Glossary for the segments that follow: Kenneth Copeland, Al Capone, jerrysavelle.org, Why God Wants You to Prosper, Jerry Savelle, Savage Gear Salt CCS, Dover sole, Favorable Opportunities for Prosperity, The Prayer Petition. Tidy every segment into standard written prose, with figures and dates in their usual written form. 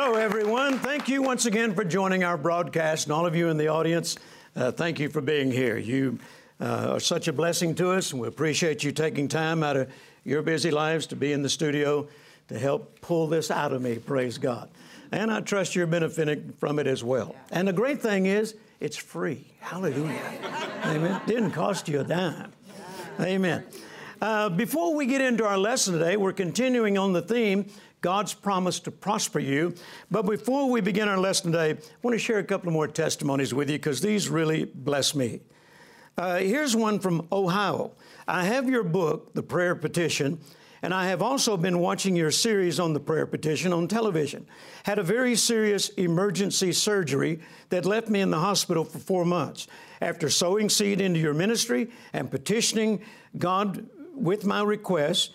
Hello, everyone. Thank you once again for joining our broadcast. And all of you in the audience, thank you for being here. You are such a blessing to us, and we appreciate you taking time out of your busy lives to be in the studio to help pull this out of me, praise God. And I trust you're benefiting from it as well. And the great thing is, it's free. Hallelujah. Amen. Didn't cost you a dime. Amen. Before we get into our lesson today, we're continuing on the theme, God's promise to prosper you. But before we begin our lesson today, I want to share a couple more testimonies with you because these really bless me. Here's one from Ohio. I have your book, The Prayer Petition, and I have also been watching your series on the prayer petition on television. Had a very serious emergency surgery that left me in the hospital for 4 months. After sowing seed into your ministry and petitioning God with my request,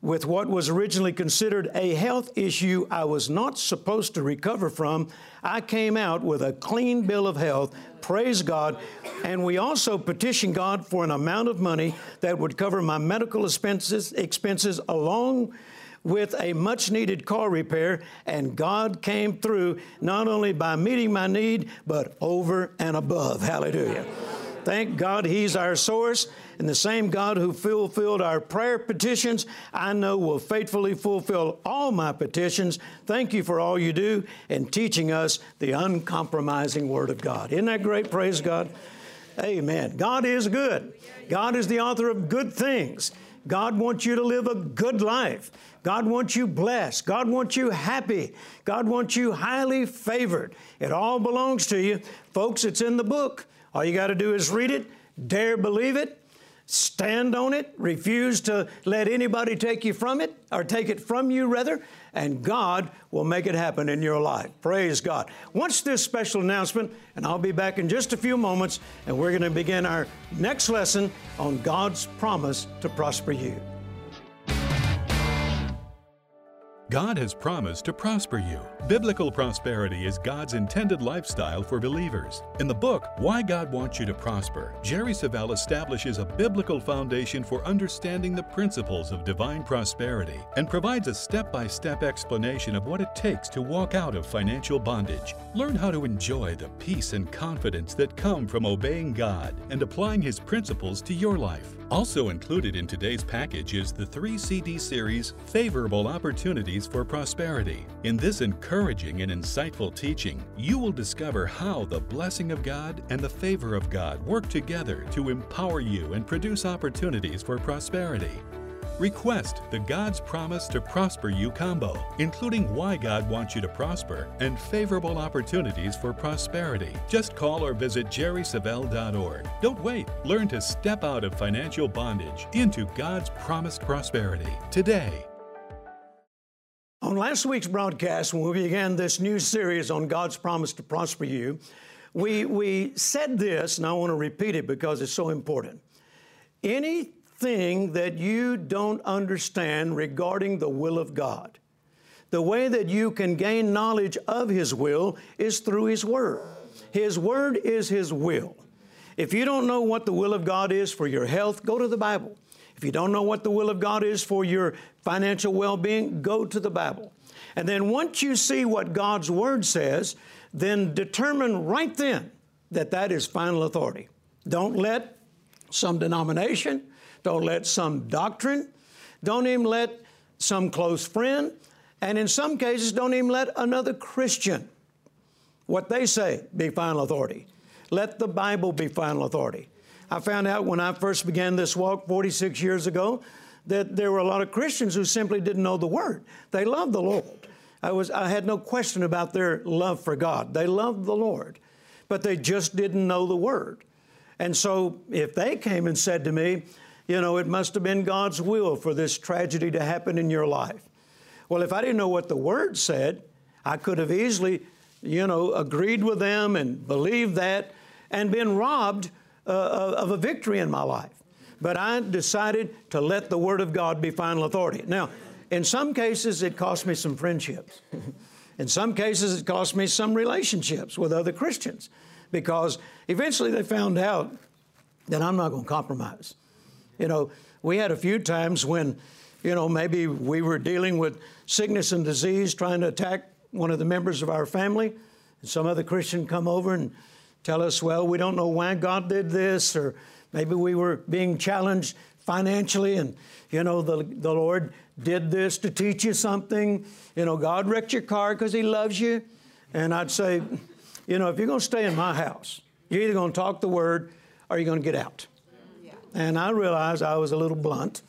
with what was originally considered a health issue I was not supposed to recover from, I came out with a clean bill of health, praise God, and we also petitioned God for an amount of money that would cover my medical expenses along with a much-needed car repair, and God came through not only by meeting my need, but over and above. Hallelujah. Thank God He's our source, and the same God who fulfilled our prayer petitions, I know will faithfully fulfill all my petitions. Thank you for all you do in teaching us the uncompromising Word of God. Isn't that great? Praise God. Amen. God is good. God is the author of good things. God wants you to live a good life. God wants you blessed. God wants you happy. God wants you highly favored. It all belongs to you. Folks, it's in the book. All you got to do is read it, dare believe it, stand on it, refuse to let anybody take you from it, or take it from you, rather, and God will make it happen in your life. Praise God. Once this special announcement, and I'll be back in just a few moments, and we're going to begin our next lesson on God's promise to prosper you. God has promised to prosper you. Biblical prosperity is God's intended lifestyle for believers. In the book, Why God Wants You to Prosper, Jerry Savelle establishes a biblical foundation for understanding the principles of divine prosperity and provides a step-by-step explanation of what it takes to walk out of financial bondage. Learn how to enjoy the peace and confidence that come from obeying God and applying His principles to your life. Also included in today's package is the 3-CD series, Favorable Opportunities for Prosperity. In this encouraging and insightful teaching, you will discover how the blessing of God and the favor of God work together to empower you and produce opportunities for prosperity. Request the God's Promise to Prosper You combo, including Why God Wants You to Prosper and Favorable Opportunities for Prosperity. Just call or visit jerrysavelle.org. Don't wait. Learn to step out of financial bondage into God's promised prosperity today. On last week's broadcast, when we began this new series on God's Promise to Prosper You, we said this, and I want to repeat it because it's so important. Anything that you don't understand regarding the will of God, the way that you can gain knowledge of His will is through His Word. His Word is His will. If you don't know what the will of God is for your health, go to the Bible. If you don't know what the will of God is for your financial well-being, go to the Bible. And then once you see what God's Word says, then determine right then that that is final authority. Don't let some denomination, don't let some doctrine, don't even let some close friend, and in some cases, don't even let another Christian, what they say, be final authority. Let the Bible be final authority. I found out when I first began this walk 46 years ago that there were a lot of Christians who simply didn't know the Word. They loved the Lord. I had no question about their love for God. They loved the Lord, but they just didn't know the Word. And so if they came and said to me, you know, it must have been God's will for this tragedy to happen in your life. Well, if I didn't know what the Word said, I could have easily, agreed with them and believed that and been robbed of a victory in my life. But I decided to let the Word of God be final authority. Now, in some cases, it cost me some friendships. In some cases, it cost me some relationships with other Christians because eventually they found out that I'm not going to compromise. We had a few times when, maybe we were dealing with sickness and disease trying to attack one of the members of our family, and some other Christian come over and tell us, well, we don't know why God did this, or maybe we were being challenged financially, and, you know, the Lord did this to teach you something. You know, God wrecked your car because He loves you. And I'd say, you know, if you're going to stay in my house, you're either going to talk the Word or you're going to get out. Yeah. And I realized I was a little blunt,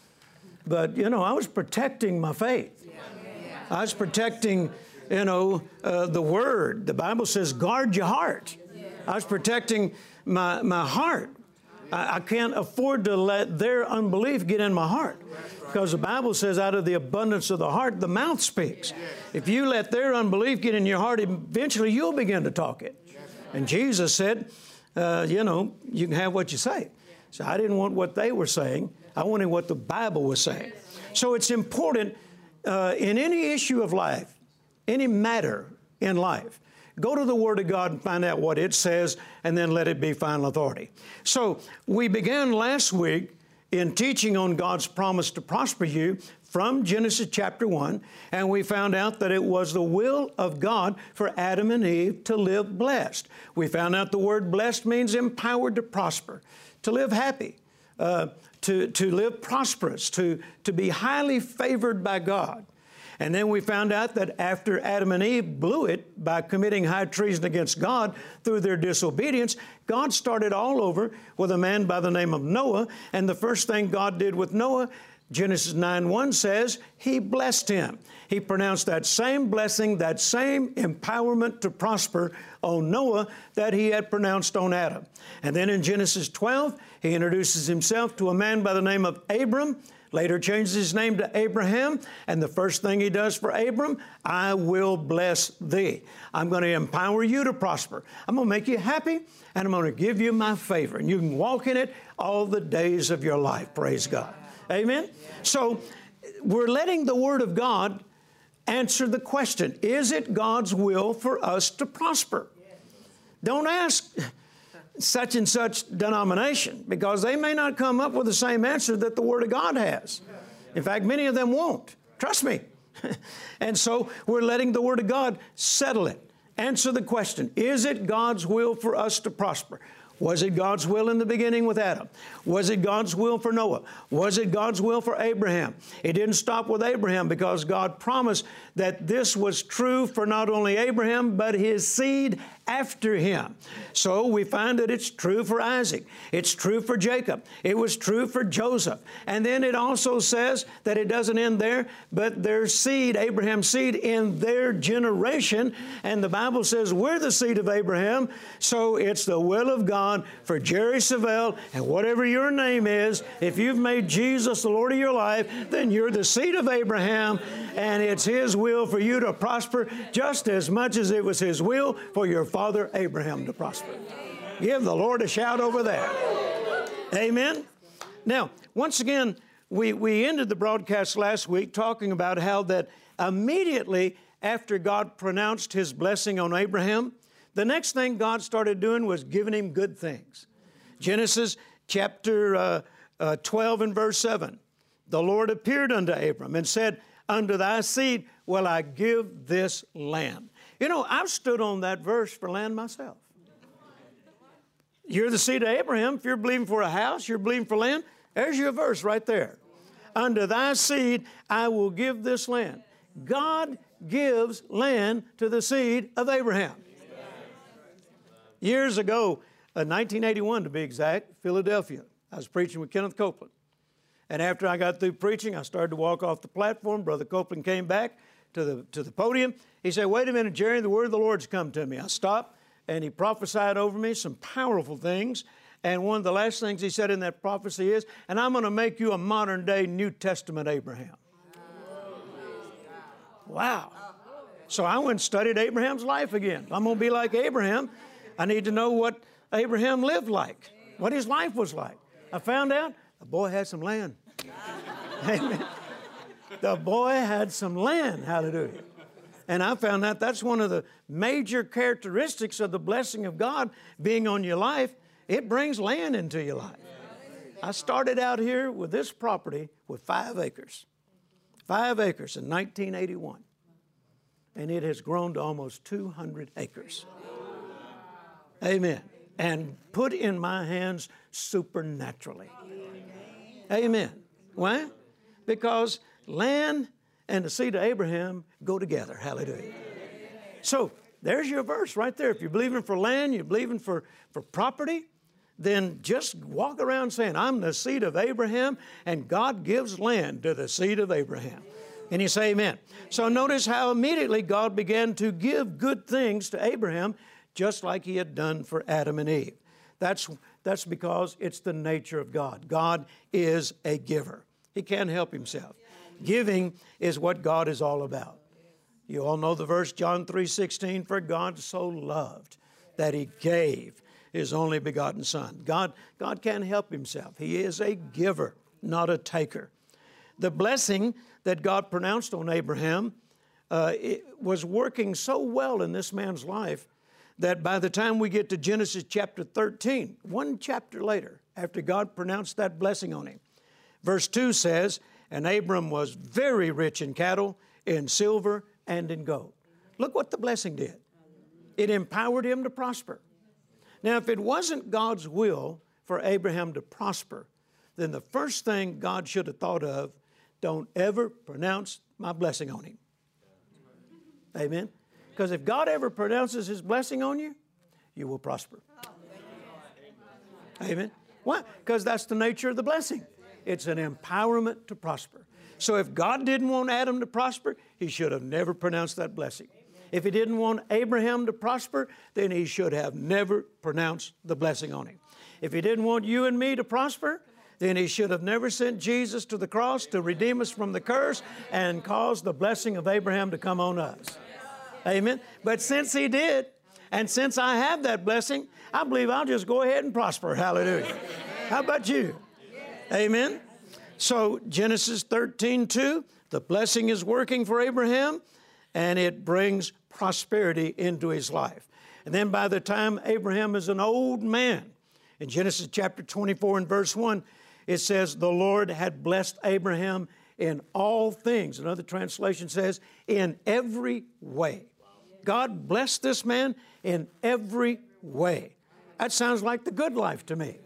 but, you know, I was protecting my faith. Yeah. Yeah. I was protecting, you know, the Word. The Bible says, guard your heart. Yeah. I was protecting my heart. I can't afford to let their unbelief get in my heart, because the Bible says out of the abundance of the heart, the mouth speaks. If you let their unbelief get in your heart, eventually you'll begin to talk it. And Jesus said, you know, you can have what you say. So I didn't want what they were saying. I wanted what the Bible was saying. So it's important in any issue of life, any matter in life, go to the Word of God and find out what it says, and then let it be final authority. So we began last week in teaching on God's promise to prosper you from Genesis chapter 1, and we found out that it was the will of God for Adam and Eve to live blessed. We found out the word blessed means empowered to prosper, to live happy, to live prosperous, to be highly favored by God. And then we found out that after Adam and Eve blew it by committing high treason against God through their disobedience, God started all over with a man by the name of Noah. And the first thing God did with Noah, Genesis 9:1 says, He blessed him. He pronounced that same blessing, that same empowerment to prosper on Noah that He had pronounced on Adam. And then in Genesis 12, He introduces Himself to a man by the name of Abram, later changes his name to Abraham, and the first thing He does for Abram, I will bless thee. I'm going to empower you to prosper. I'm going to make you happy, and I'm going to give you my favor. And you can walk in it all the days of your life. Praise God. Amen? So we're letting the Word of God answer the question, is it God's will for us to prosper? Don't ask such and such denomination, because they may not come up with the same answer that the Word of God has. In fact, many of them won't. Trust me. And so we're letting the Word of God settle it. Answer the question, is it God's will for us to prosper? Was it God's will in the beginning with Adam? Was it God's will for Noah? Was it God's will for Abraham? It didn't stop with Abraham, because God promised that this was true for not only Abraham, but his seed after him. So we find that it's true for Isaac. It's true for Jacob. It was true for Joseph. And then it also says that it doesn't end there, but their seed, Abraham's seed, in their generation. And the Bible says we're the seed of Abraham. So it's the will of God for Jerry Savelle, and whatever your name is, if you've made Jesus the Lord of your life, then you're the seed of Abraham, and it's His will for you to prosper just as much as it was His will for your Father Abraham to prosper. Give the Lord a shout over there. Amen. Now, once again, we ended the broadcast last week talking about how that immediately after God pronounced His blessing on Abraham, the next thing God started doing was giving him good things. Genesis chapter 12 and verse 7. The Lord appeared unto Abram and said, unto thy seed will I give this land. You know, I've stood on that verse for land myself. You're the seed of Abraham. If you're believing for a house, you're believing for land, there's your verse right there. Under thy seed, I will give this land. God gives land to the seed of Abraham. Years ago, 1981 to be exact, Philadelphia, I was preaching with Kenneth Copeland. And after I got through preaching, I started to walk off the platform. Brother Copeland came back to the podium. He said, wait a minute, Jerry, the word of the Lord's come to me. I stopped, and he prophesied over me some powerful things. And one of the last things he said in that prophecy is, and I'm going to make you a modern-day New Testament Abraham. Wow. So I went and studied Abraham's life again. I'm going to be like Abraham. I need to know what Abraham lived like, what his life was like. I found out the boy had some land. Amen. The boy had some land. Hallelujah. And I found out that's one of the major characteristics of the blessing of God being on your life. It brings land into your life. I started out here with this property with 5 acres. 5 acres in 1981. and it has grown to almost 200 acres. Amen. And put in my hands supernaturally. Amen. Why? Because land and the seed of Abraham go together. Hallelujah. So there's your verse right there. If you're believing for land, you're believing for property, then just walk around saying, I'm the seed of Abraham, and God gives land to the seed of Abraham. And you say amen. So notice how immediately God began to give good things to Abraham, just like He had done for Adam and Eve. That's because it's the nature of God. God is a giver. He can't help Himself. Giving is what God is all about. You all know the verse, John 3:16, for God so loved that He gave His only begotten Son. God can't help Himself. He is a giver, not a taker. The blessing that God pronounced on Abraham was working so well in this man's life that by the time we get to Genesis chapter 13, one chapter later, after God pronounced that blessing on him, verse 2 says, and Abram was very rich in cattle, in silver, and in gold. Look what the blessing did. It empowered him to prosper. Now, if it wasn't God's will for Abraham to prosper, then the first thing God should have thought of, don't ever pronounce my blessing on him. Amen? Because if God ever pronounces His blessing on you, you will prosper. Amen? Why? Because that's the nature of the blessing. It's an empowerment to prosper. So if God didn't want Adam to prosper, He should have never pronounced that blessing. If He didn't want Abraham to prosper, then He should have never pronounced the blessing on him. If He didn't want you and me to prosper, then He should have never sent Jesus to the cross to redeem us from the curse and cause the blessing of Abraham to come on us. Amen. But since He did, and since I have that blessing, I believe I'll just go ahead and prosper. Hallelujah. How about you? Amen. So Genesis 13:2, the blessing is working for Abraham, and it brings prosperity into his life. And then by the time Abraham is an old man, in Genesis chapter 24 and verse 1, it says, the Lord had blessed Abraham in all things. Another translation says, in every way. God blessed this man in every way. That sounds like the good life to me.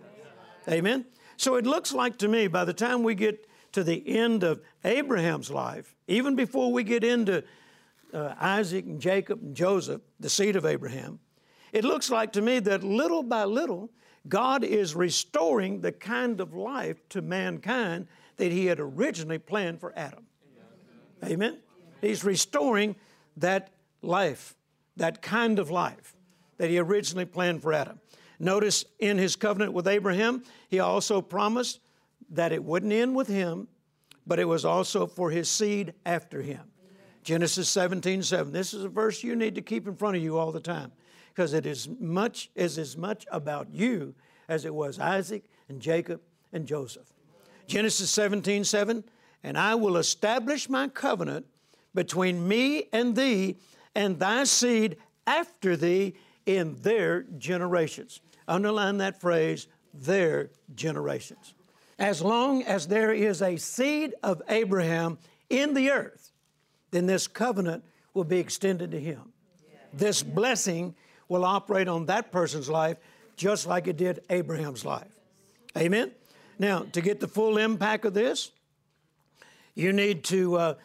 Amen? So it looks like to me, by the time we get to the end of Abraham's life, even before we get into Isaac and Jacob and Joseph, the seed of Abraham, it looks like to me that little by little, God is restoring the kind of life to mankind that He had originally planned for Adam. Amen? He's restoring that life, that kind of life that He originally planned for Adam. Notice in His covenant with Abraham, He also promised that it wouldn't end with him, but it was also for his seed after him. Genesis 17:7. This is a verse you need to keep in front of you all the time, because it is as much about you as it was Isaac and Jacob and Joseph. Genesis 17:7, and I will establish my covenant between me and thee and thy seed after thee in their generations. Underline that phrase, their generations. As long as there is a seed of Abraham in the earth, then this covenant will be extended to him. This blessing will operate on that person's life just like it did Abraham's life. Amen? Now, to get the full impact of this, you need to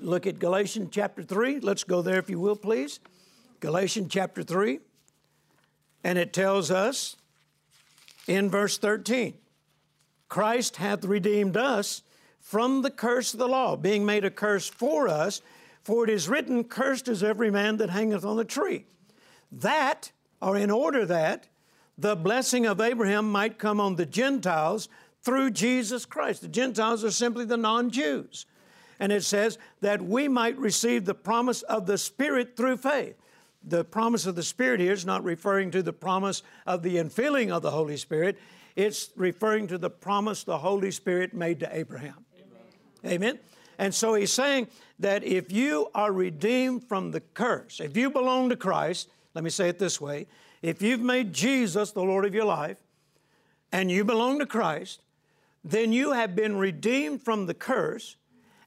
look at Galatians chapter 3. Let's go there if you will, please. Galatians chapter 3. And it tells us in verse 13, Christ hath redeemed us from the curse of the law, being made a curse for us, for it is written, cursed is every man that hangeth on the tree. That, or in order that, the blessing of Abraham might come on the Gentiles through Jesus Christ. The Gentiles are simply the non-Jews. And it says that we might receive the promise of the Spirit through faith. The promise of the Spirit here is not referring to the promise of the infilling of the Holy Spirit. It's referring to the promise the Holy Spirit made to Abraham. Amen. Amen? And so he's saying that if you are redeemed from the curse, if you belong to Christ, let me say it this way. If you've made Jesus the Lord of your life and you belong to Christ, then you have been redeemed from the curse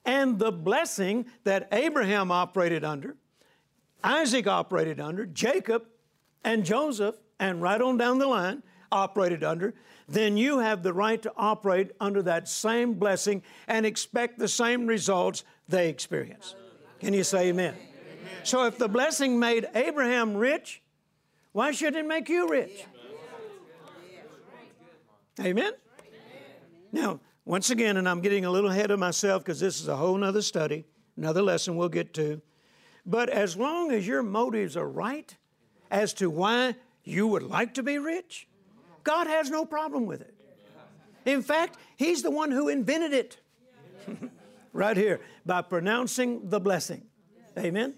and the blessing that Abraham operated under. Isaac operated under, Jacob and Joseph, and right on down the line, operated under, then you have the right to operate under that same blessing and expect the same results they experience. Can you say amen? Amen. So if the blessing made Abraham rich, why shouldn't it make you rich? Amen? Now, once again, and I'm getting a little ahead of myself because this is a whole nother study, another lesson we'll get to. But as long as your motives are right as to why you would like to be rich, God has no problem with it. In fact, He's the one who invented it. Right here, by pronouncing the blessing. Amen?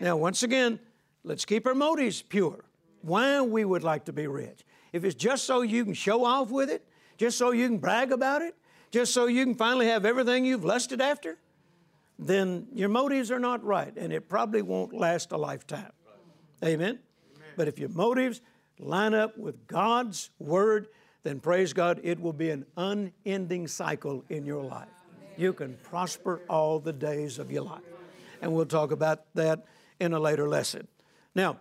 Now, once again, let's keep our motives pure. Why we would like to be rich. If it's just so you can show off with it, just so you can brag about it, just so you can finally have everything you've lusted after, then your motives are not right, and it probably won't last a lifetime. Amen? But if your motives line up with God's Word, then praise God, it will be an unending cycle in your life. You can prosper all the days of your life. And we'll talk about that in a later lesson. Now,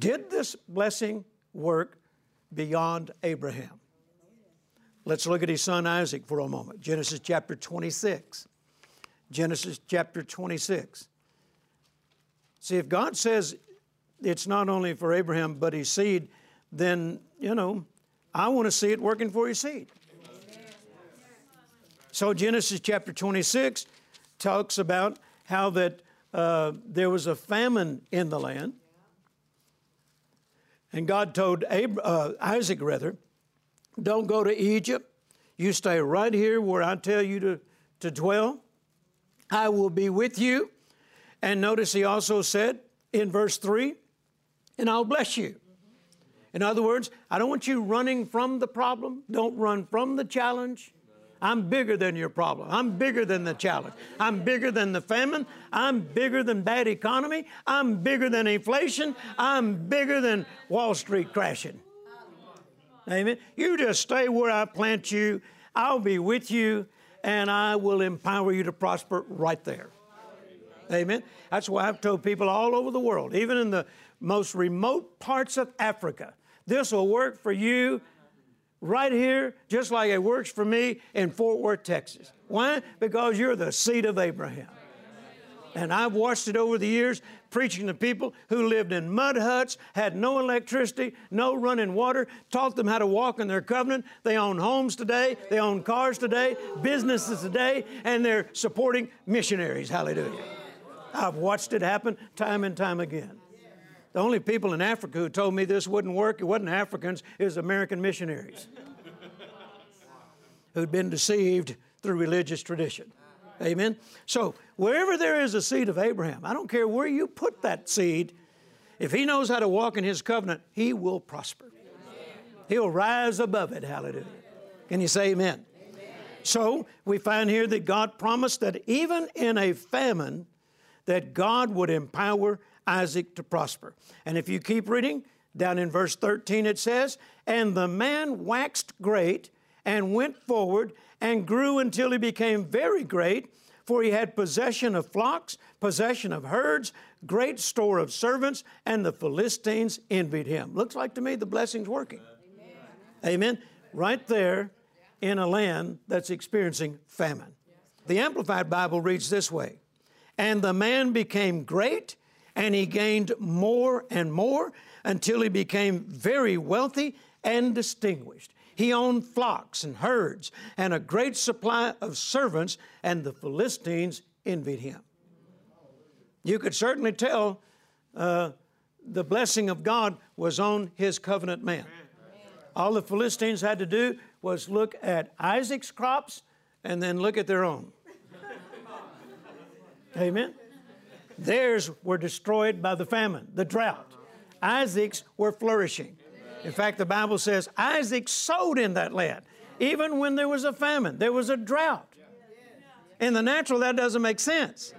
did this blessing work beyond Abraham? Let's look at his son Isaac for a moment. Genesis chapter 26. Genesis chapter 26. See, if God says it's not only for Abraham but his seed, then, you know, I want to see it working for his seed. So Genesis chapter 26 talks about how that there was a famine in the land. And God told Isaac, rather, don't go to Egypt. You stay right here where I tell you to dwell. I will be with you. And notice he also said in verse 3, and I'll bless you. In other words, I don't want you running from the problem. Don't run from the challenge. I'm bigger than your problem. I'm bigger than the challenge. I'm bigger than the famine. I'm bigger than bad economy. I'm bigger than inflation. I'm bigger than Wall Street crashing. Amen. You just stay where I plant you. I'll be with you, and I will empower you to prosper right there. Amen. That's why I've told people all over the world, even in the most remote parts of Africa, this will work for you right here, just like it works for me in Fort Worth, Texas. Why? Because you're the seed of Abraham. And I've watched it over the years, preaching to people who lived in mud huts, had no electricity, no running water, taught them how to walk in their covenant. They own homes today. They own cars today, businesses today, and they're supporting missionaries. Hallelujah. I've watched it happen time and time again. The only people in Africa who told me this wouldn't work, it wasn't Africans, it was American missionaries who'd been deceived through religious tradition. Amen? So wherever there is a seed of Abraham, I don't care where you put that seed, if he knows how to walk in his covenant, he will prosper. He'll rise above it. Hallelujah. Can you say amen? Amen. So we find here that God promised that even in a famine, that God would empower Isaac to prosper. And if you keep reading, down in verse 13 it says, and the man waxed great and went forward and grew until he became very great, for he had possession of flocks, possession of herds, great store of servants, and the Philistines envied him. Looks like to me the blessing's working. Amen. Amen. Right there in a land that's experiencing famine. The Amplified Bible reads this way, and the man became great, and he gained more and more until he became very wealthy and distinguished. He owned flocks and herds and a great supply of servants, and the Philistines envied him. You could certainly tell the blessing of God was on his covenant man. All the Philistines had to do was look at Isaac's crops and then look at their own. Amen. Theirs were destroyed by the famine, the drought. Isaac's were flourishing. In fact, the Bible says Isaac sowed in that land. Even when there was a famine, there was a drought. In the natural, that doesn't make sense.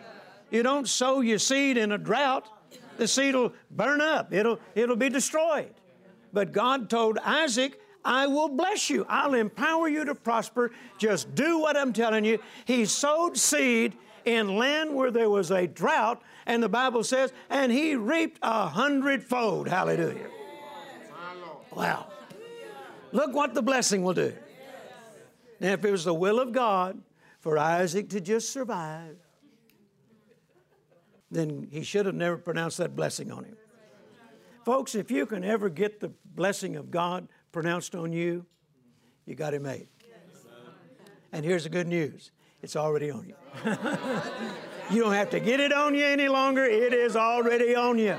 You don't sow your seed in a drought. The seed will burn up. It'll be destroyed. But God told Isaac, I will bless you. I'll empower you to prosper. Just do what I'm telling you. He sowed seed in land where there was a drought, and the Bible says, and he reaped 100-fold. Hallelujah. Wow. Look what the blessing will do. Now, if it was the will of God for Isaac to just survive, then he should have never pronounced that blessing on him. Folks, if you can ever get the blessing of God pronounced on you, you got it made. And here's the good news. It's already on you. You don't have to get it on you any longer. It is already on you.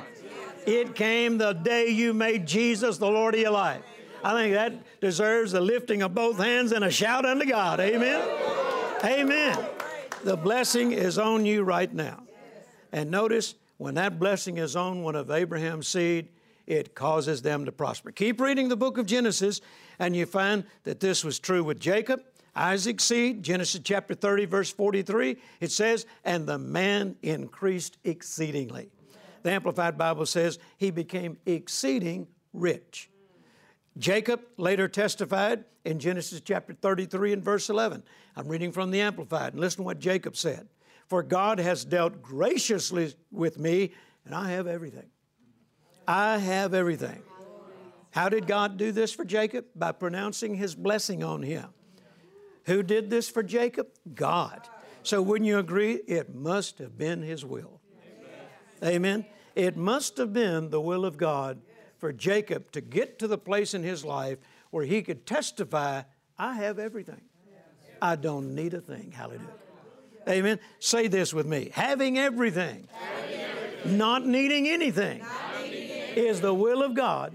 It came the day you made Jesus the Lord of your life. I think that deserves a lifting of both hands and a shout unto God. Amen? Amen. The blessing is on you right now. And notice, when that blessing is on one of Abraham's seed, it causes them to prosper. Keep reading the book of Genesis, and you find that this was true with Jacob, Isaac's seed. Genesis chapter 30, verse 43, it says, and the man increased exceedingly. The Amplified Bible says he became exceeding rich. Jacob later testified in Genesis chapter 33 and verse 11. I'm reading from the Amplified, and listen to what Jacob said. For God has dealt graciously with me, and I have everything. I have everything. How did God do this for Jacob? By pronouncing His blessing on him. Who did this for Jacob? God. So wouldn't you agree? It must have been His will. Amen. Amen. It must have been the will of God for Jacob to get to the place in his life where he could testify, I have everything. I don't need a thing. Hallelujah. Amen. Say this with me. Having everything, not needing anything, is the will of God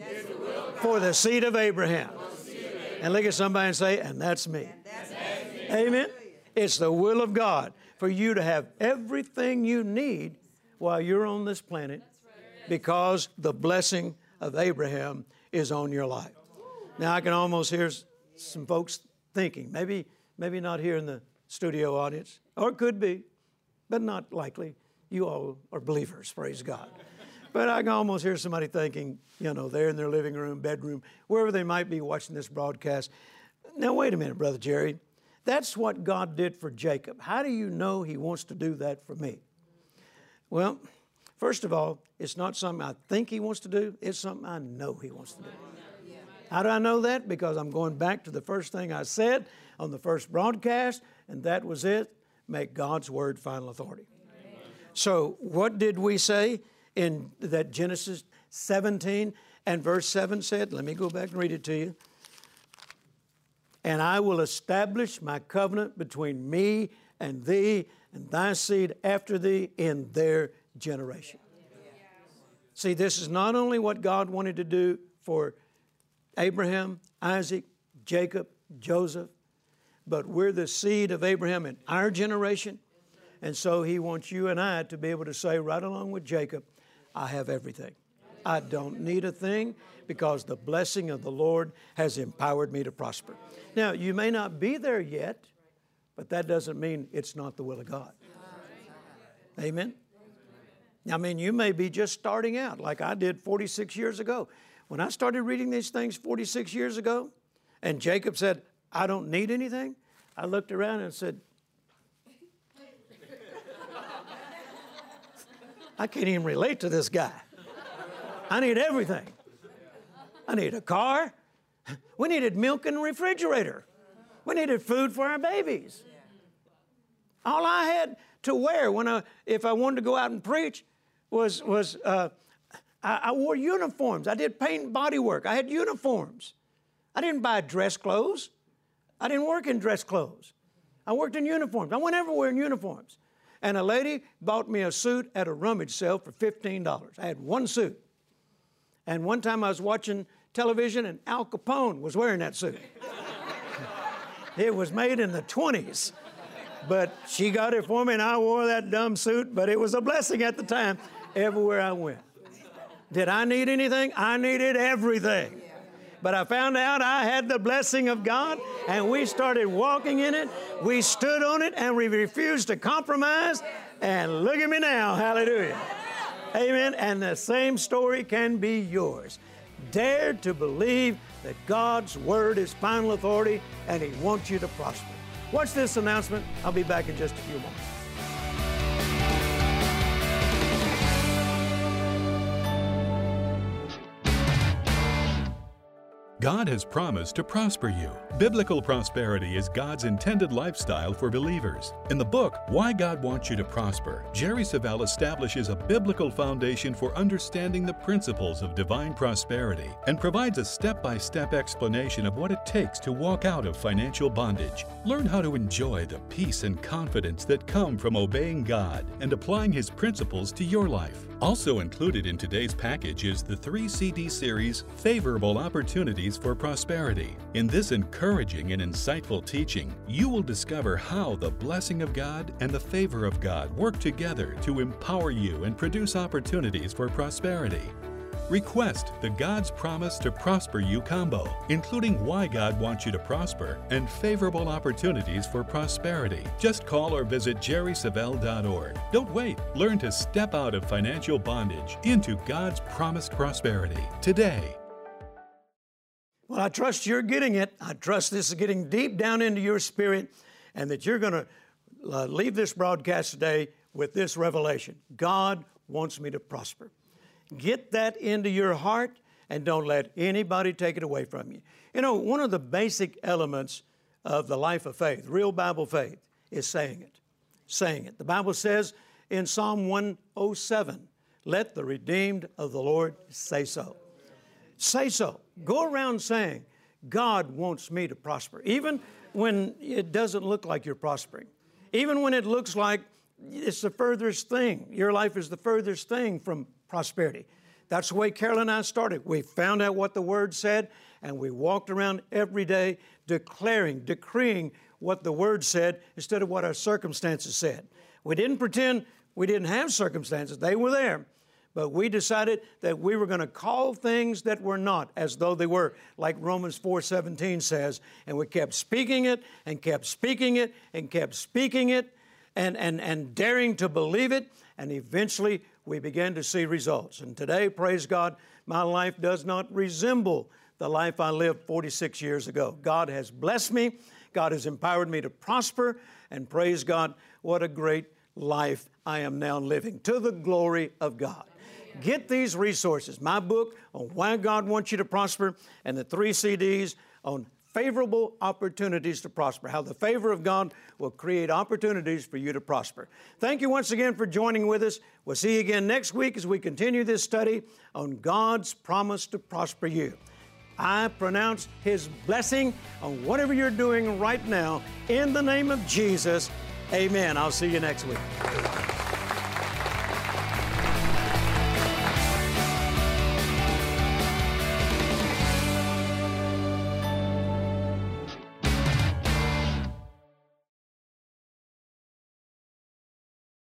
for the seed of Abraham. And look at somebody and say, and that's me. Amen. It's the will of God for you to have everything you need while you're on this planet because the blessing of Abraham is on your life. Now, I can almost hear some folks thinking, maybe not here in the studio audience, or could be, but not likely. You all are believers, praise God. But I can almost hear somebody thinking, you know, they're in their living room, bedroom, wherever they might be watching this broadcast. Now, wait a minute, Brother Jerry. That's what God did for Jacob. How do you know He wants to do that for me? Well, first of all, it's not something I think He wants to do. It's something I know He wants to do. How do I know that? Because I'm going back to the first thing I said on the first broadcast, and that was it. Make God's Word final authority. Amen. So what did we say in that Genesis 17 and verse 7 said? Let me go back and read it to you. And I will establish my covenant between me and thee and thy seed after thee in their generation. Yes. See, this is not only what God wanted to do for Abraham, Isaac, Jacob, Joseph, but we're the seed of Abraham in our generation. And so He wants you and I to be able to say right along with Jacob, I have everything. I don't need a thing because the blessing of the Lord has empowered me to prosper. Now, you may not be there yet, but that doesn't mean it's not the will of God. Amen? I mean, you may be just starting out like I did 46 years ago. When I started reading these things 46 years ago, and Jacob said, I don't need anything. I looked around and said, I can't even relate to this guy. I need everything. I need a car. We needed milk in the refrigerator. We needed food for our babies. All I had to wear if I wanted to go out and preach was I wore uniforms. I did paint and body work. I had uniforms. I didn't buy dress clothes. I didn't work in dress clothes. I worked in uniforms. I went everywhere in uniforms. And a lady bought me a suit at a rummage sale for $15. I had one suit. And one time I was watching television and Al Capone was wearing that suit. It was made in the 1920s. But she got it for me and I wore that dumb suit, but it was a blessing at the time everywhere I went. Did I need anything? I needed everything. But I found out I had the blessing of God, and we started walking in it. We stood on it, and we refused to compromise. And look at me now. Hallelujah. Amen. And the same story can be yours. Dare to believe that God's Word is final authority and He wants you to prosper. Watch this announcement. I'll be back in just a few moments. God has promised to prosper you. Biblical prosperity is God's intended lifestyle for believers. In the book, Why God Wants You to Prosper, Jerry Savelle establishes a biblical foundation for understanding the principles of divine prosperity and provides a step-by-step explanation of what it takes to walk out of financial bondage. Learn how to enjoy the peace and confidence that come from obeying God and applying His principles to your life. Also included in today's package is the 3-CD series, Favorable Opportunities for Prosperity. In this encouraging and insightful teaching, you will discover how the blessing of God and the favor of God work together to empower you and produce opportunities for prosperity. Request the God's Promise to Prosper You combo, including Why God Wants You to Prosper and Favorable Opportunities for Prosperity. Just call or visit jerrysavelle.org. Don't wait. Learn to step out of financial bondage into God's promised prosperity today. Well, I trust you're getting it. I trust this is getting deep down into your spirit and that you're going to leave this broadcast today with this revelation. God wants me to prosper. Get that into your heart and don't let anybody take it away from you. You know, one of the basic elements of the life of faith, real Bible faith, is saying it. Saying it. The Bible says in Psalm 107, let the redeemed of the Lord say so. Say so. Go around saying, God wants me to prosper, even when it doesn't look like you're prospering. Even when it looks like it's the furthest thing, your life is the furthest thing from prosperity. That's the way Carol and I started. We found out what the Word said, and we walked around every day decreeing what the Word said instead of what our circumstances said. We didn't pretend we didn't have circumstances. They were there. But we decided that we were going to call things that were not as though they were, like Romans 4:17 says, and we kept speaking it and kept speaking it and kept speaking it and daring to believe it, and eventually we began to see results. And today, praise God, my life does not resemble the life I lived 46 years ago. God has blessed me. God has empowered me to prosper. And praise God, what a great life I am now living to the glory of God. Amen. Get these resources. My book on Why God Wants You to Prosper and the 3 CDs on Favorable Opportunities to Prosper, how the favor of God will create opportunities for you to prosper. Thank you once again for joining with us. We'll see you again next week as we continue this study on God's promise to prosper you. I pronounce His blessing on whatever you're doing right now in the name of Jesus. Amen. I'll see you next week.